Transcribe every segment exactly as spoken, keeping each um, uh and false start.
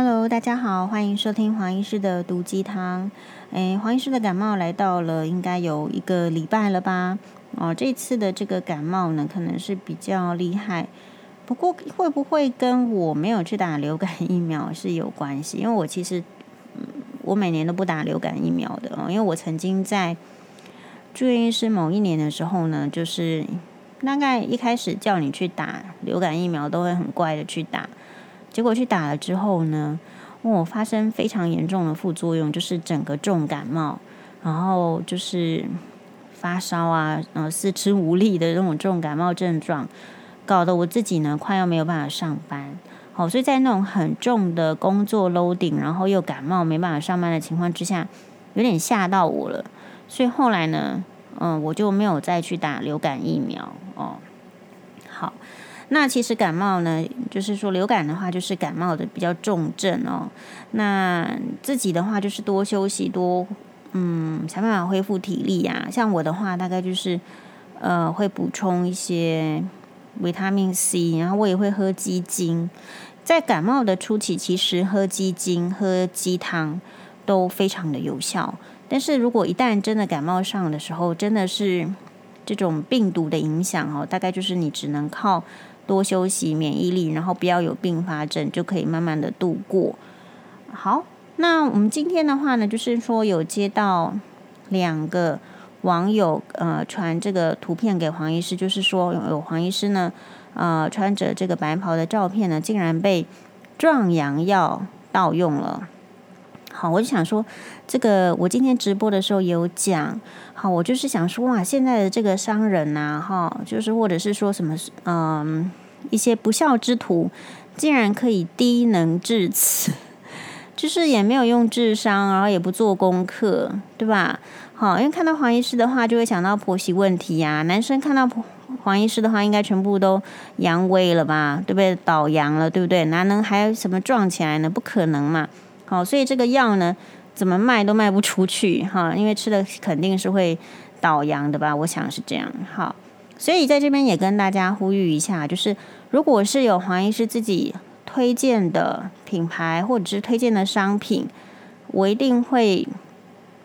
Hello， 大家好，欢迎收听黄医师的毒鸡汤。诶，黄医师的感冒来到了，应该有一个礼拜了吧？哦，这次的这个感冒呢，可能是比较厉害。不过会不会跟我没有去打流感疫苗是有关系？因为我其实、嗯、我每年都不打流感疫苗的哦，因为我曾经在住院医师某一年的时候呢，就是大概一开始叫你去打流感疫苗，都会很乖的去打。结果去打了之后呢，我、哦、发生非常严重的副作用，就是整个重感冒，然后就是发烧啊，然后四肢无力的那种重感冒症状，搞得我自己呢快要没有办法上班。好、哦，所以在那种很重的工作 loading， 然后又感冒没办法上班的情况之下，有点吓到我了。所以后来呢，嗯、呃，我就没有再去打流感疫苗哦。好。那其实感冒呢，就是说流感的话，就是感冒的比较重症哦。那自己的话，就是多休息，多嗯想办法恢复体力啊。像我的话，大概就是呃会补充一些维他命 C， 然后我也会喝鸡精。在感冒的初期，其实喝鸡精、喝鸡汤都非常的有效。但是如果一旦真的感冒上的时候，真的是这种病毒的影响哦，大概就是你只能靠多休息、免疫力，然后不要有并发症，就可以慢慢的度过。好，那我们今天的话呢，就是说有接到两个网友呃传这个图片给黄医师，就是说有黄医师呢呃穿着这个白袍的照片呢，竟然被壮阳药盗用了。好，我就想说，这个我今天直播的时候也有讲。好，我就是想说，哇，现在的这个商人呐、啊，哈，就是或者是说什么，嗯，一些不孝之徒，竟然可以低能至此，就是也没有用智商，然后也不做功课，对吧？好，因为看到黄医师的话，就会想到婆媳问题呀、啊。男生看到黄医师的话，应该全部都阳痿了吧，对不对？倒阳了，对不对？哪能还有什么撞起来呢？不可能嘛！好，所以这个药呢，怎么卖都卖不出去哈，因为吃的肯定是会倒阳的吧，我想是这样。好，所以在这边也跟大家呼吁一下，就是如果是有黄医师自己推荐的品牌或者是推荐的商品，我一定会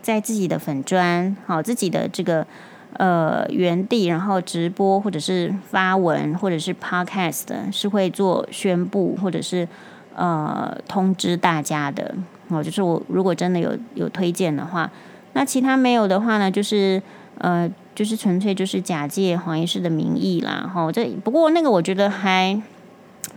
在自己的粉专，好，自己的这个呃原地，然后直播或者是发文或者是 podcast 是会做宣布或者是。呃，通知大家的哦，就是我如果真的有有推荐的话，那其他没有的话呢，就是呃，就是纯粹就是假借黄医师的名义啦，哈、哦，这不过那个我觉得还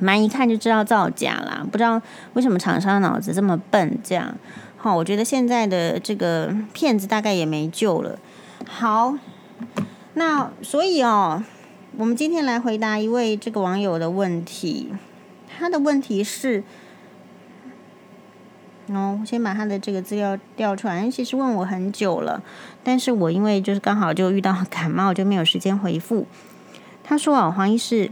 蛮一看就知道造假啦，不知道为什么厂商脑子这么笨这样，好、哦，我觉得现在的这个骗子大概也没救了。好，那所以哦，我们今天来回答一位这个网友的问题。他的问题是，哦，我先把他的这个资料调出来。其实问我很久了，但是我因为就是刚好就遇到感冒，就没有时间回复。他说啊，黄医师，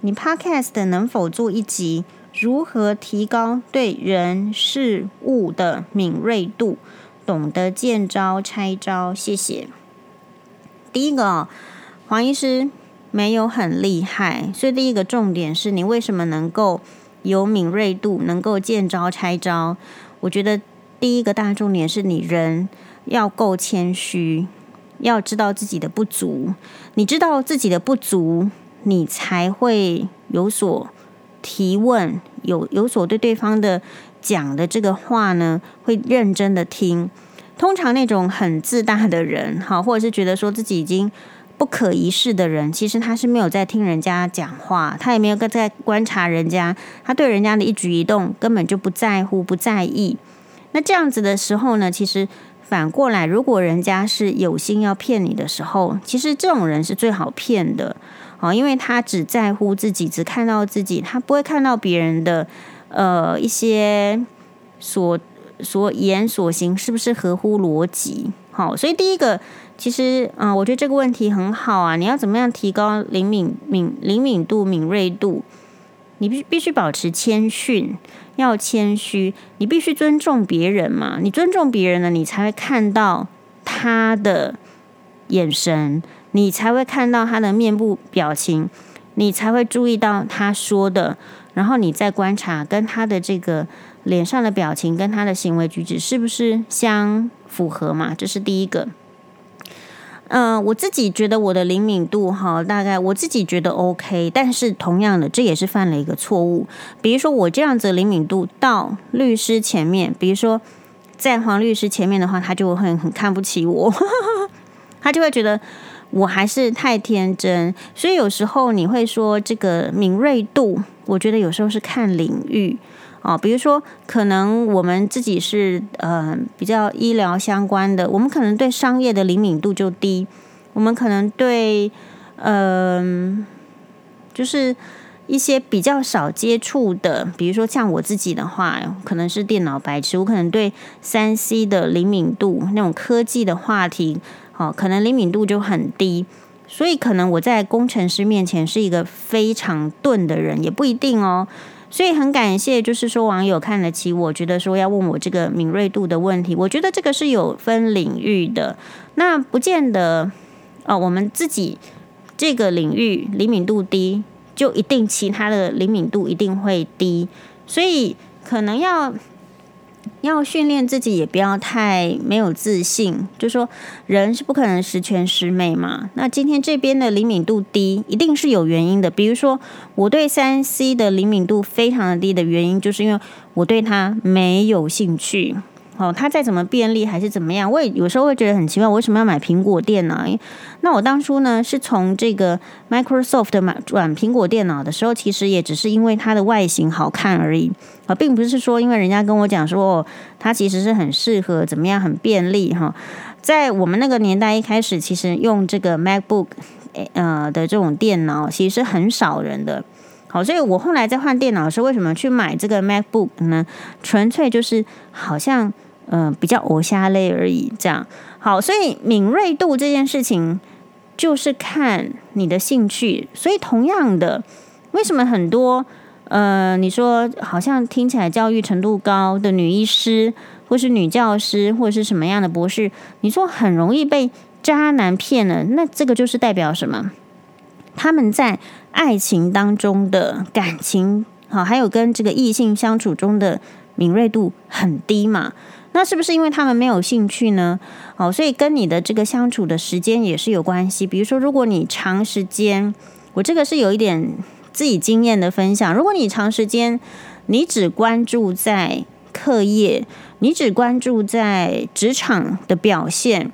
你 podcast 能否做一集如何提高对人事物的敏锐度，懂得见招拆招？谢谢。第一个、哦，黄医师。没有很厉害，所以第一个重点是你为什么能够有敏锐度，能够见招拆招。我觉得第一个大重点是你人要够谦虚，要知道自己的不足。你知道自己的不足，你才会有所提问，有有所对对方的讲的这个话呢，会认真的听。通常那种很自大的人，好，或者是觉得说自己已经不可一世的人，其实他是没有在听人家讲话，他也没有在观察人家，他对人家的一举一动根本就不在乎、不在意。那这样子的时候呢，其实反过来，如果人家是有心要骗你的时候，其实这种人是最好骗的，哦，因为他只在乎自己，只看到自己，他不会看到别人的呃一些所所言所行是不是合乎逻辑。好，所以第一个，其实啊、呃，我觉得这个问题很好啊。你要怎么样提高灵敏、敏灵敏度、敏锐度？你必必须保持谦逊，要谦虚，你必须尊重别人嘛。你尊重别人呢，你才会看到他的眼神，你才会看到他的面部表情，你才会注意到他说的然后你再观察跟他的这个脸上的表情跟他的行为举止是不是相符合嘛，这是第一个。呃，我自己觉得我的灵敏度哈，大概我自己觉得 OK， 但是同样的，这也是犯了一个错误。比如说我这样子的灵敏度到律师前面，比如说在黄律师前面的话，他就会很看不起我，他就会觉得我还是太天真。所以有时候你会说这个敏锐度，我觉得有时候是看领域。哦，比如说，可能我们自己是呃比较医疗相关的，我们可能对商业的灵敏度就低，我们可能对嗯、呃、就是一些比较少接触的，比如说像我自己的话，可能是电脑白痴，我可能对三 C 的灵敏度那种科技的话题，哦，可能灵敏度就很低。所以可能我在工程师面前是一个非常钝的人，也不一定哦。所以很感谢，就是说网友看得起我，觉得说要问我这个敏锐度的问题，我觉得这个是有分领域的，那不见得哦，我们自己这个领域灵敏度低，就一定其他的灵敏度一定会低，所以可能要要训练自己，也不要太没有自信，就说人是不可能十全十美嘛。那今天这边的灵敏度低，一定是有原因的。比如说，我对三 C 的灵敏度非常的低的原因，就是因为我对它没有兴趣。哦，它再怎么便利还是怎么样，我也有时候会觉得很奇怪，我为什么要买苹果电脑？那我当初呢是从这个 Microsoft 买转苹果电脑的时候，其实也只是因为它的外形好看而已。啊，并不是说因为人家跟我讲说，哦，它其实是很适合怎么样，很便利哈。在我们那个年代一开始，其实用这个 MacBook 呃的这种电脑，其实是很少人的。好，所以我后来在换电脑的时候，为什么去买这个 MacBook 呢？纯粹就是好像嗯、呃、比较偶像类而已，这样。好，所以敏锐度这件事情就是看你的兴趣。所以同样的，为什么很多？呃，你说好像听起来教育程度高的女医师，或是女教师，或者是什么样的博士，你说很容易被渣男骗了，那这个就是代表什么？他们在爱情当中的感情，好，还有跟这个异性相处中的敏锐度很低嘛？那是不是因为他们没有兴趣呢？哦，所以跟你的这个相处的时间也是有关系。比如说，如果你长时间，我这个是有一点自己经验的分享，如果你长时间你只关注在课业，你只关注在职场的表现，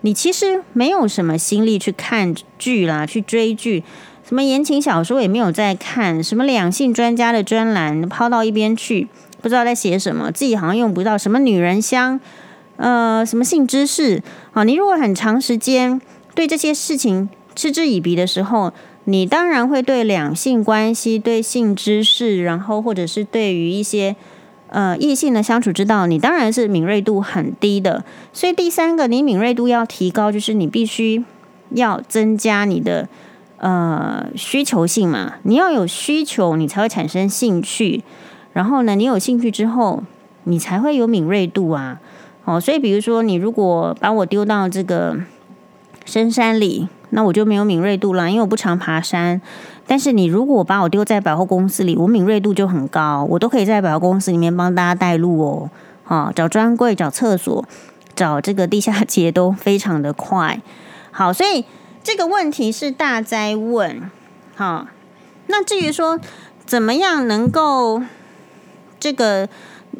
你其实没有什么心力去看剧啦，去追剧，什么言情小说也没有在看，什么两性专家的专栏抛到一边去，不知道在写什么，自己好像用不到什么女人香，呃，什么性知识啊。你如果很长时间对这些事情嗤之以鼻的时候，你当然会对两性关系、对性知识，然后或者是对于一些呃异性的相处之道，你当然是敏锐度很低的。所以第三个，你敏锐度要提高，就是你必须要增加你的呃需求性嘛。你要有需求，你才会产生兴趣。然后呢，你有兴趣之后，你才会有敏锐度啊。哦，所以比如说，你如果把我丢到这个深山里，那我就没有敏锐度了，因为我不常爬山。但是你如果把我丢在百货公司里，我敏锐度就很高，我都可以在百货公司里面帮大家带路哦，哦，找专柜、找厕所、找这个地下街都非常的快。好，所以这个问题是大哉问。好，那至于说怎么样能够这个，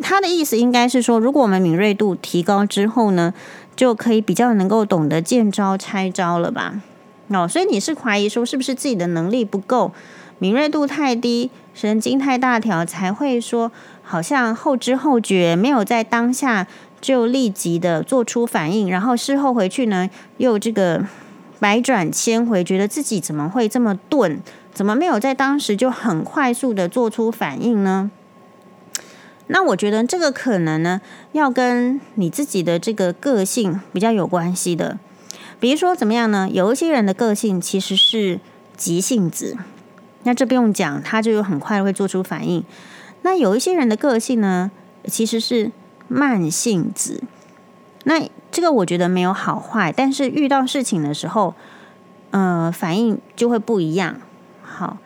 他的意思应该是说，如果我们敏锐度提高之后呢，就可以比较能够懂得见招拆招了吧。哦，所以你是怀疑说是不是自己的能力不够，敏锐度太低，神经太大条，才会说好像后知后觉，没有在当下就立即的做出反应，然后事后回去呢又这个百转千回，觉得自己怎么会这么钝，怎么没有在当时就很快速的做出反应呢？那我觉得这个可能呢要跟你自己的这个个性比较有关系的。比如说怎么样呢，有一些人的个性其实是急性子，那这不用讲，他就很快会做出反应。那有一些人的个性呢其实是慢性子，那这个我觉得没有好坏，但是遇到事情的时候呃，反应就会不一样。好，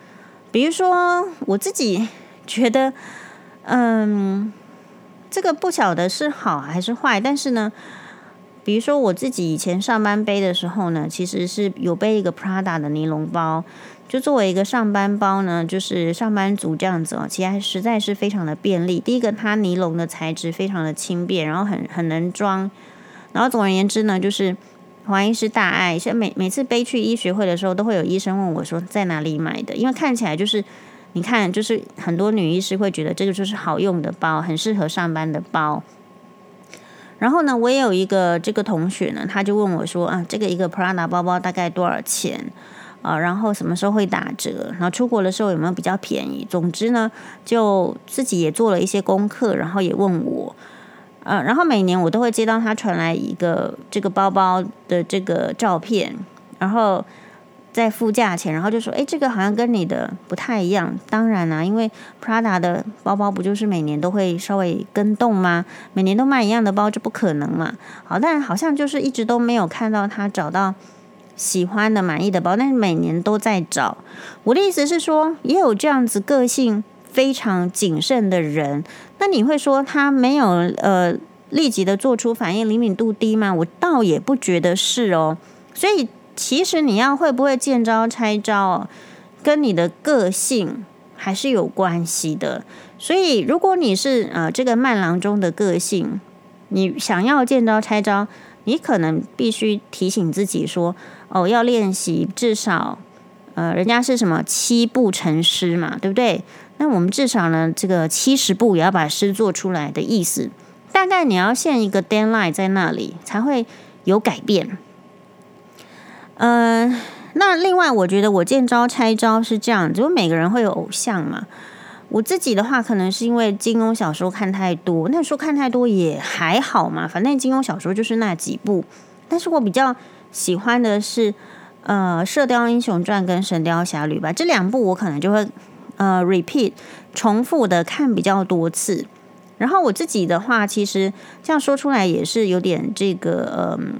比如说我自己觉得嗯，这个不晓得是好还是坏，但是呢，比如说我自己以前上班背的时候呢，其实是有背一个 Prada 的尼龙包，就作为一个上班包呢，就是上班族这样子哦，其实实在是非常的便利。第一个，它尼龙的材质非常的轻便，然后很很能装，然后总而言之呢，就是黄医师大爱。像每每次背去医学会的时候，都会有医生问我说在哪里买的，因为看起来就是你看，就是很多女医师会觉得这个就是好用的包，很适合上班的包。然后呢，我也有一个这个同学呢，他就问我说啊，这个一个 Prada 包包大概多少钱？啊，然后什么时候会打折？然后出国的时候有没有比较便宜？总之呢，就自己也做了一些功课，然后也问我，呃，然后每年我都会接到他传来一个这个包包的这个照片，然后在付价钱，然后就说，哎，这个好像跟你的不太一样。当然啦、啊，因为 Prada 的包包不就是每年都会稍微跟动吗？每年都卖一样的包，这不可能嘛。好，但好像就是一直都没有看到他找到喜欢的满意的包，但是每年都在找。我的意思是说，也有这样子个性非常谨慎的人，那你会说他没有呃立即的做出反应，灵敏度低吗？我倒也不觉得是哦。所以其实你要会不会见招拆招，跟你的个性还是有关系的。所以如果你是呃这个慢郎中的个性，你想要见招拆招，你可能必须提醒自己说，哦，要练习至少，呃，人家是什么七步成诗嘛，对不对？那我们至少呢，这个七十步也要把诗做出来的意思。大概你要限一个 deadline 在那里，才会有改变。嗯、呃，那另外我觉得我见招拆招是这样，就是每个人会有偶像嘛。我自己的话，可能是因为金庸小说看太多，那时候看太多也还好嘛，反正金庸小说就是那几部。但是我比较喜欢的是，呃，《射雕英雄传》跟《神雕侠侣》吧，这两部我可能就会呃 repeat 重复的看比较多次。然后我自己的话，其实这样说出来也是有点这个，嗯，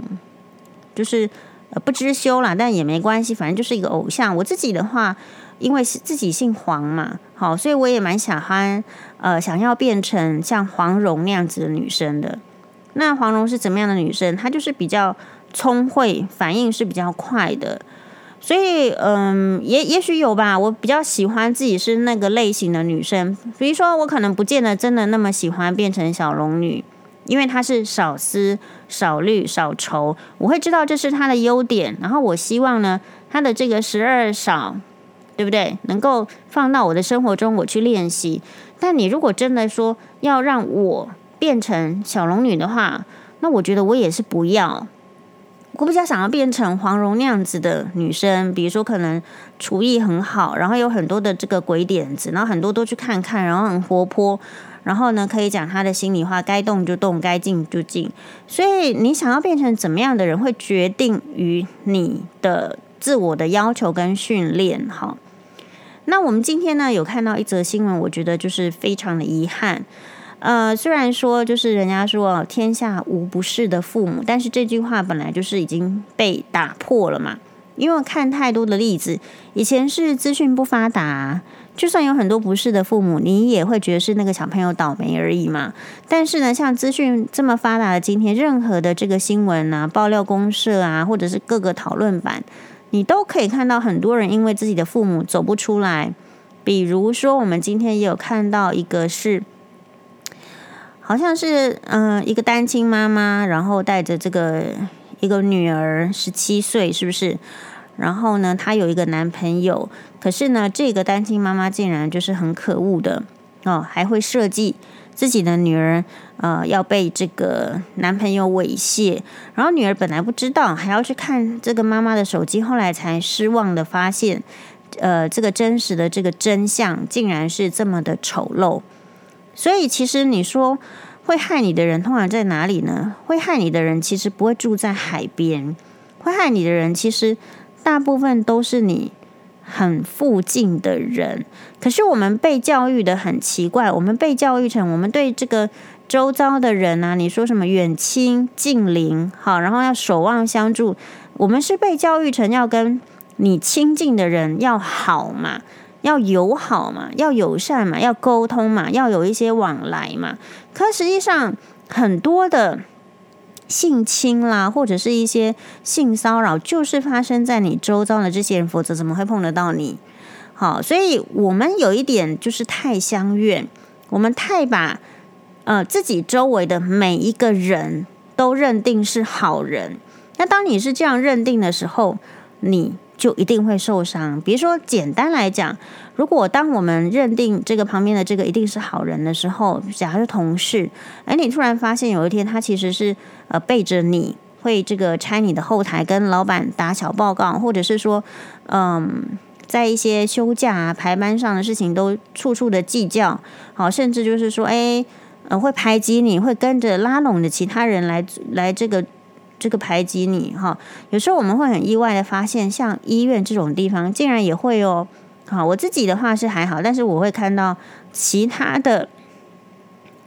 就是呃不知羞啦，但也没关系，反正就是一个偶像。我自己的话，因为自己姓黄嘛，好，所以我也蛮想欢呃想要变成像黄蓉那样子的女生的。那黄蓉是怎么样的女生？她就是比较聪慧，反应是比较快的，所以嗯，也也许有吧。我比较喜欢自己是那个类型的女生，比如说我可能不见得真的那么喜欢变成小龙女，因为她是少思少虑少愁，我会知道这是她的优点，然后我希望呢，她的这个十二少，对不对？能够放到我的生活中，我去练习。但你如果真的说要让我变成小龙女的话，那我觉得我也是不要。我比较想要变成黄蓉那样子的女生，比如说可能厨艺很好，然后有很多的这个鬼点子，然后很多都去看看，然后很活泼，然后呢可以讲她的心里话，该动就动，该静就静。所以你想要变成怎么样的人，会决定于你的自我的要求跟训练，好。那我们今天呢有看到一则新闻，我觉得就是非常的遗憾。呃，虽然说就是人家说天下无不是的父母，但是这句话本来就是已经被打破了嘛。因为看太多的例子，以前是资讯不发达，就算有很多不是的父母，你也会觉得是那个小朋友倒霉而已嘛。但是呢，像资讯这么发达的今天，任何的这个新闻啊、爆料公社啊，或者是各个讨论版，你都可以看到很多人因为自己的父母走不出来。比如说我们今天也有看到一个是好像是嗯、呃、一个单亲妈妈，然后带着这个一个女儿十七岁是不是，然后呢她有一个男朋友，可是呢这个单亲妈妈竟然就是很可恶的哦，还会设计自己的女儿呃要被这个男朋友猥亵，然后女儿本来不知道，还要去看这个妈妈的手机，后来才失望的发现，呃，这个真实的这个真相竟然是这么的丑陋。所以其实你说会害你的人通常在哪里呢？会害你的人其实不会住在海边，会害你的人其实大部分都是你很附近的人。可是我们被教育的很奇怪，我们被教育成我们对这个周遭的人啊，你说什么远亲近邻，好，然后要守望相助，我们是被教育成要跟你亲近的人要好嘛，要友好嘛，要友善嘛，要沟通嘛，要有一些往来嘛。可实际上很多的性侵啦，或者是一些性骚扰，就是发生在你周遭的这些人，否则怎么会碰得到你？好，所以我们有一点就是太相怨，我们太把呃自己周围的每一个人都认定是好人。那当你是这样认定的时候，你就一定会受伤。比如说，简单来讲，如果当我们认定这个旁边的这个一定是好人的时候，假如是同事，而你突然发现有一天他其实是呃背着你，会这个拆你的后台，跟老板打小报告，或者是说，嗯，在一些休假啊、排班上的事情都处处的计较，好，甚至就是说，哎，呃，会排挤你，会跟着拉拢的其他人来来这个。这个排挤你哈，有时候我们会很意外的发现，像医院这种地方竟然也会哦。好，我自己的话是还好，但是我会看到其他的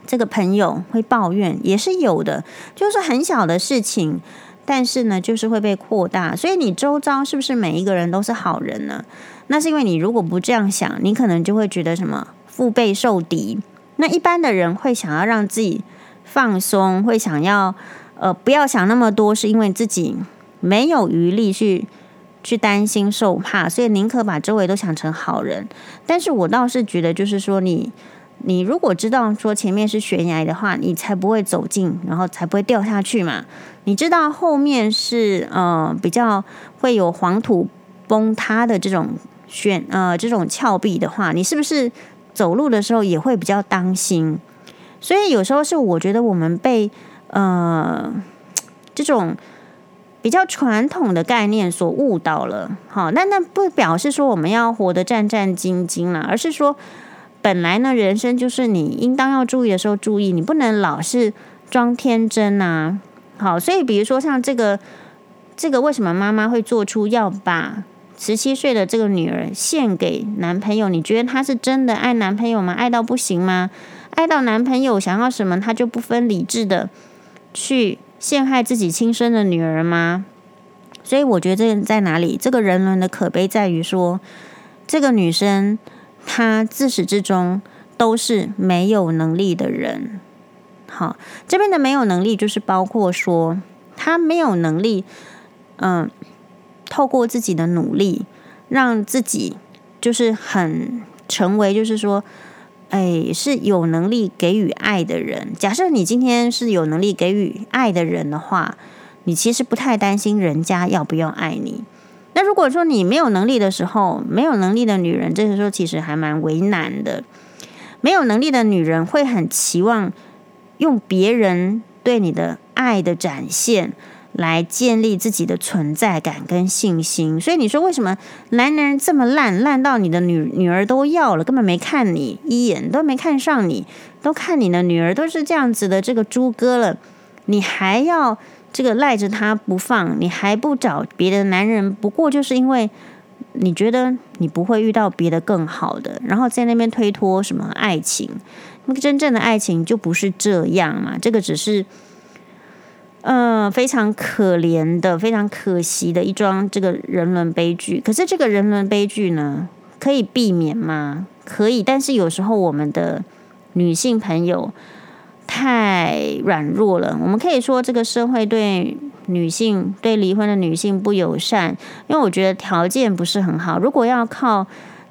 这个朋友会抱怨，也是有的，就是很小的事情，但是呢，就是会被扩大。所以你周遭是不是每一个人都是好人呢？那是因为你如果不这样想，你可能就会觉得什么腹背受敌。那一般的人会想要让自己放松，会想要。呃，不要想那么多，是因为自己没有余力去去担心受怕，所以宁可把周围都想成好人。但是我倒是觉得，就是说你你如果知道说前面是悬崖的话，你才不会走进，然后才不会掉下去嘛。你知道后面是呃比较会有黄土崩塌的这种悬呃这种峭壁的话，你是不是走路的时候也会比较当心？所以有时候是我觉得我们被。呃，这种比较传统的概念所误导了，好，那那不表示说我们要活得战战兢兢啦，而是说本来呢，人生就是你应当要注意的时候注意，你不能老是装天真啊。好，所以比如说像这个这个为什么妈妈会做出要把十七岁的这个女儿献给男朋友？你觉得她是真的爱男朋友吗？爱到不行吗？爱到男朋友想要什么，她就不分理智的。去陷害自己亲生的女儿吗？所以我觉得这在哪里？这个人伦的可悲在于说，这个女生她自始至终都是没有能力的人。好，这边的没有能力就是包括说，她没有能力，嗯、呃，透过自己的努力，让自己就是很成为，就是说。哎，是有能力给予爱的人。假设你今天是有能力给予爱的人的话，你其实不太担心人家要不要爱你。那如果说你没有能力的时候，没有能力的女人，这个时候其实还蛮为难的。没有能力的女人会很期望用别人对你的爱的展现来建立自己的存在感跟信心。所以你说为什么男人这么烂，烂到你的女女儿都要了，根本没看你一眼，都没看上你，都看你的女儿都是这样子的这个猪哥了，你还要这个赖着他不放，你还不找别的男人？不过就是因为你觉得你不会遇到别的更好的，然后在那边推脱什么爱情。真正的爱情就不是这样嘛，这个只是。呃，非常可怜的、非常可惜的一桩这个人伦悲剧。可是这个人伦悲剧呢，可以避免吗？可以，但是有时候我们的女性朋友太软弱了。我们可以说这个社会对女性、对离婚的女性不友善，因为我觉得条件不是很好。如果要靠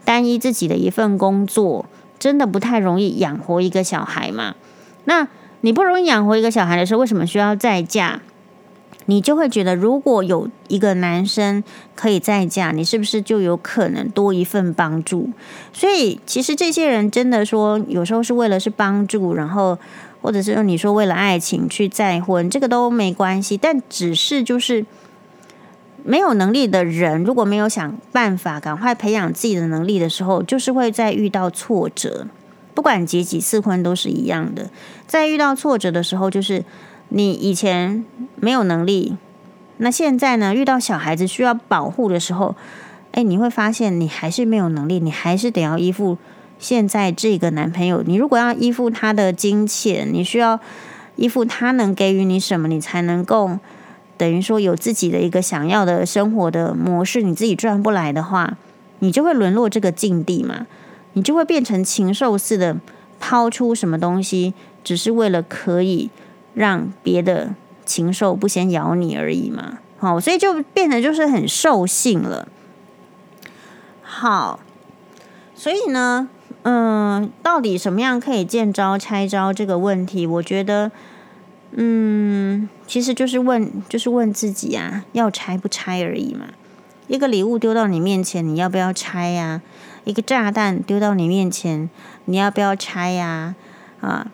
单一自己的一份工作，真的不太容易养活一个小孩嘛。那你不容易养活一个小孩的时候，为什么需要再嫁？你就会觉得，如果有一个男生可以再嫁，你是不是就有可能多一份帮助？所以，其实这些人真的说，有时候是为了是帮助，然后或者是你说为了爱情去再婚，这个都没关系。但只是就是没有能力的人，如果没有想办法赶快培养自己的能力的时候，就是会再遇到挫折。不管结几次婚都是一样的，在遇到挫折的时候，就是你以前没有能力，那现在呢，遇到小孩子需要保护的时候，哎，你会发现你还是没有能力，你还是得要依附现在这个男朋友。你如果要依附他的金钱，你需要依附他能给予你什么，你才能够等于说有自己的一个想要的生活的模式。你自己赚不来的话，你就会沦落这个境地嘛，你就会变成禽兽似的抛出什么东西，只是为了可以让别的禽兽不先咬你而已嘛。好，所以就变得就是很兽性了。好，所以呢，嗯，到底什么样可以见招拆招这个问题，我觉得，嗯，其实就是问，就是问自己啊，要拆不拆而已嘛。一个礼物丢到你面前，你要不要拆呀、啊？一个炸弹丢到你面前，你要不要拆呀、啊？啊，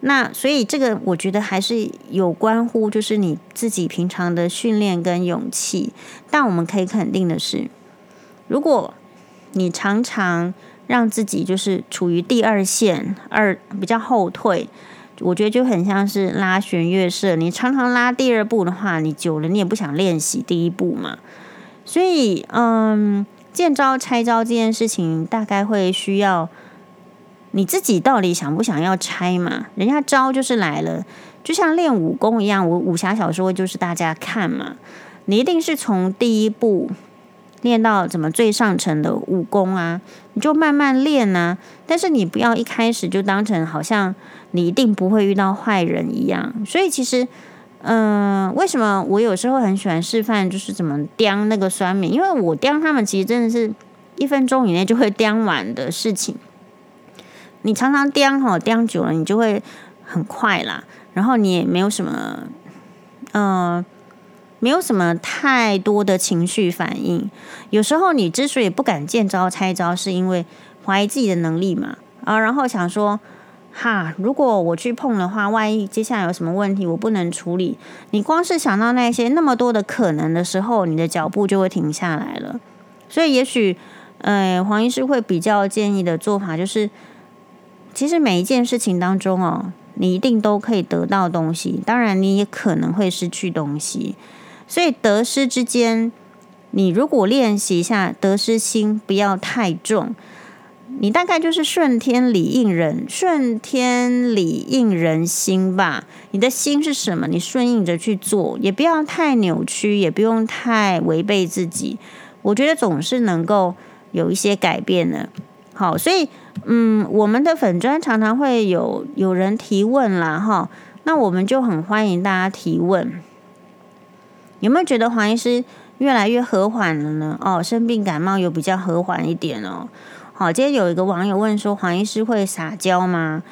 那所以这个我觉得还是有关乎就是你自己平常的训练跟勇气。但我们可以肯定的是，如果你常常让自己就是处于第二线，二比较后退，我觉得就很像是拉弦乐社，你常常拉第二步的话，你久了你也不想练习第一步嘛。所以，嗯，见招拆招这件事情，大概会需要你自己到底想不想要拆嘛？人家招就是来了，就像练武功一样，我武侠小说就是大家看嘛，你一定是从第一步练到怎么最上层的武功啊，你就慢慢练啊。但是你不要一开始就当成好像你一定不会遇到坏人一样。所以其实。嗯，为什么我有时候很喜欢示范就是怎么刁那个酸民，因为我刁他们其实真的是一分钟以内就会刁完的事情。你常常刁好刁久了，你就会很快啦，然后你也没有什么呃没有什么太多的情绪反应。有时候你之所以不敢见招拆招，是因为怀疑自己的能力嘛，啊，然后想说哈，如果我去碰的话，万一接下来有什么问题我不能处理，你光是想到那些那么多的可能的时候，你的脚步就会停下来了。所以也许呃，黄医师会比较建议的做法就是，其实每一件事情当中哦，你一定都可以得到东西，当然你也可能会失去东西，所以得失之间，你如果练习一下得失心不要太重，你大概就是顺天理应人，顺天理应人心吧。你的心是什么，你顺应着去做，也不要太扭曲，也不用太违背自己。我觉得总是能够有一些改变的。好，所以嗯，我们的粉专常常会有有人提问啦，哈，那我们就很欢迎大家提问。有没有觉得黄医师越来越和缓了呢？哦，生病感冒有比较和缓一点哦。好，今天有一个网友问说，黄医师会撒娇吗？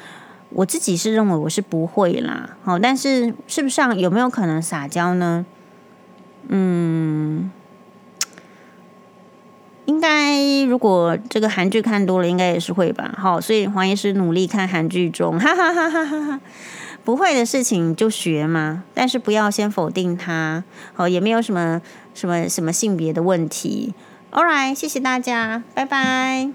我自己是认为我是不会啦。好，但是是不是有没有可能撒娇呢？嗯，应该如果这个韩剧看多了，应该也是会吧。好，所以黄医师努力看韩剧中，哈哈哈哈哈哈。不会的事情就学嘛，但是不要先否定它。好，也没有什么什么什么性别的问题。Alright， 谢谢大家，拜拜。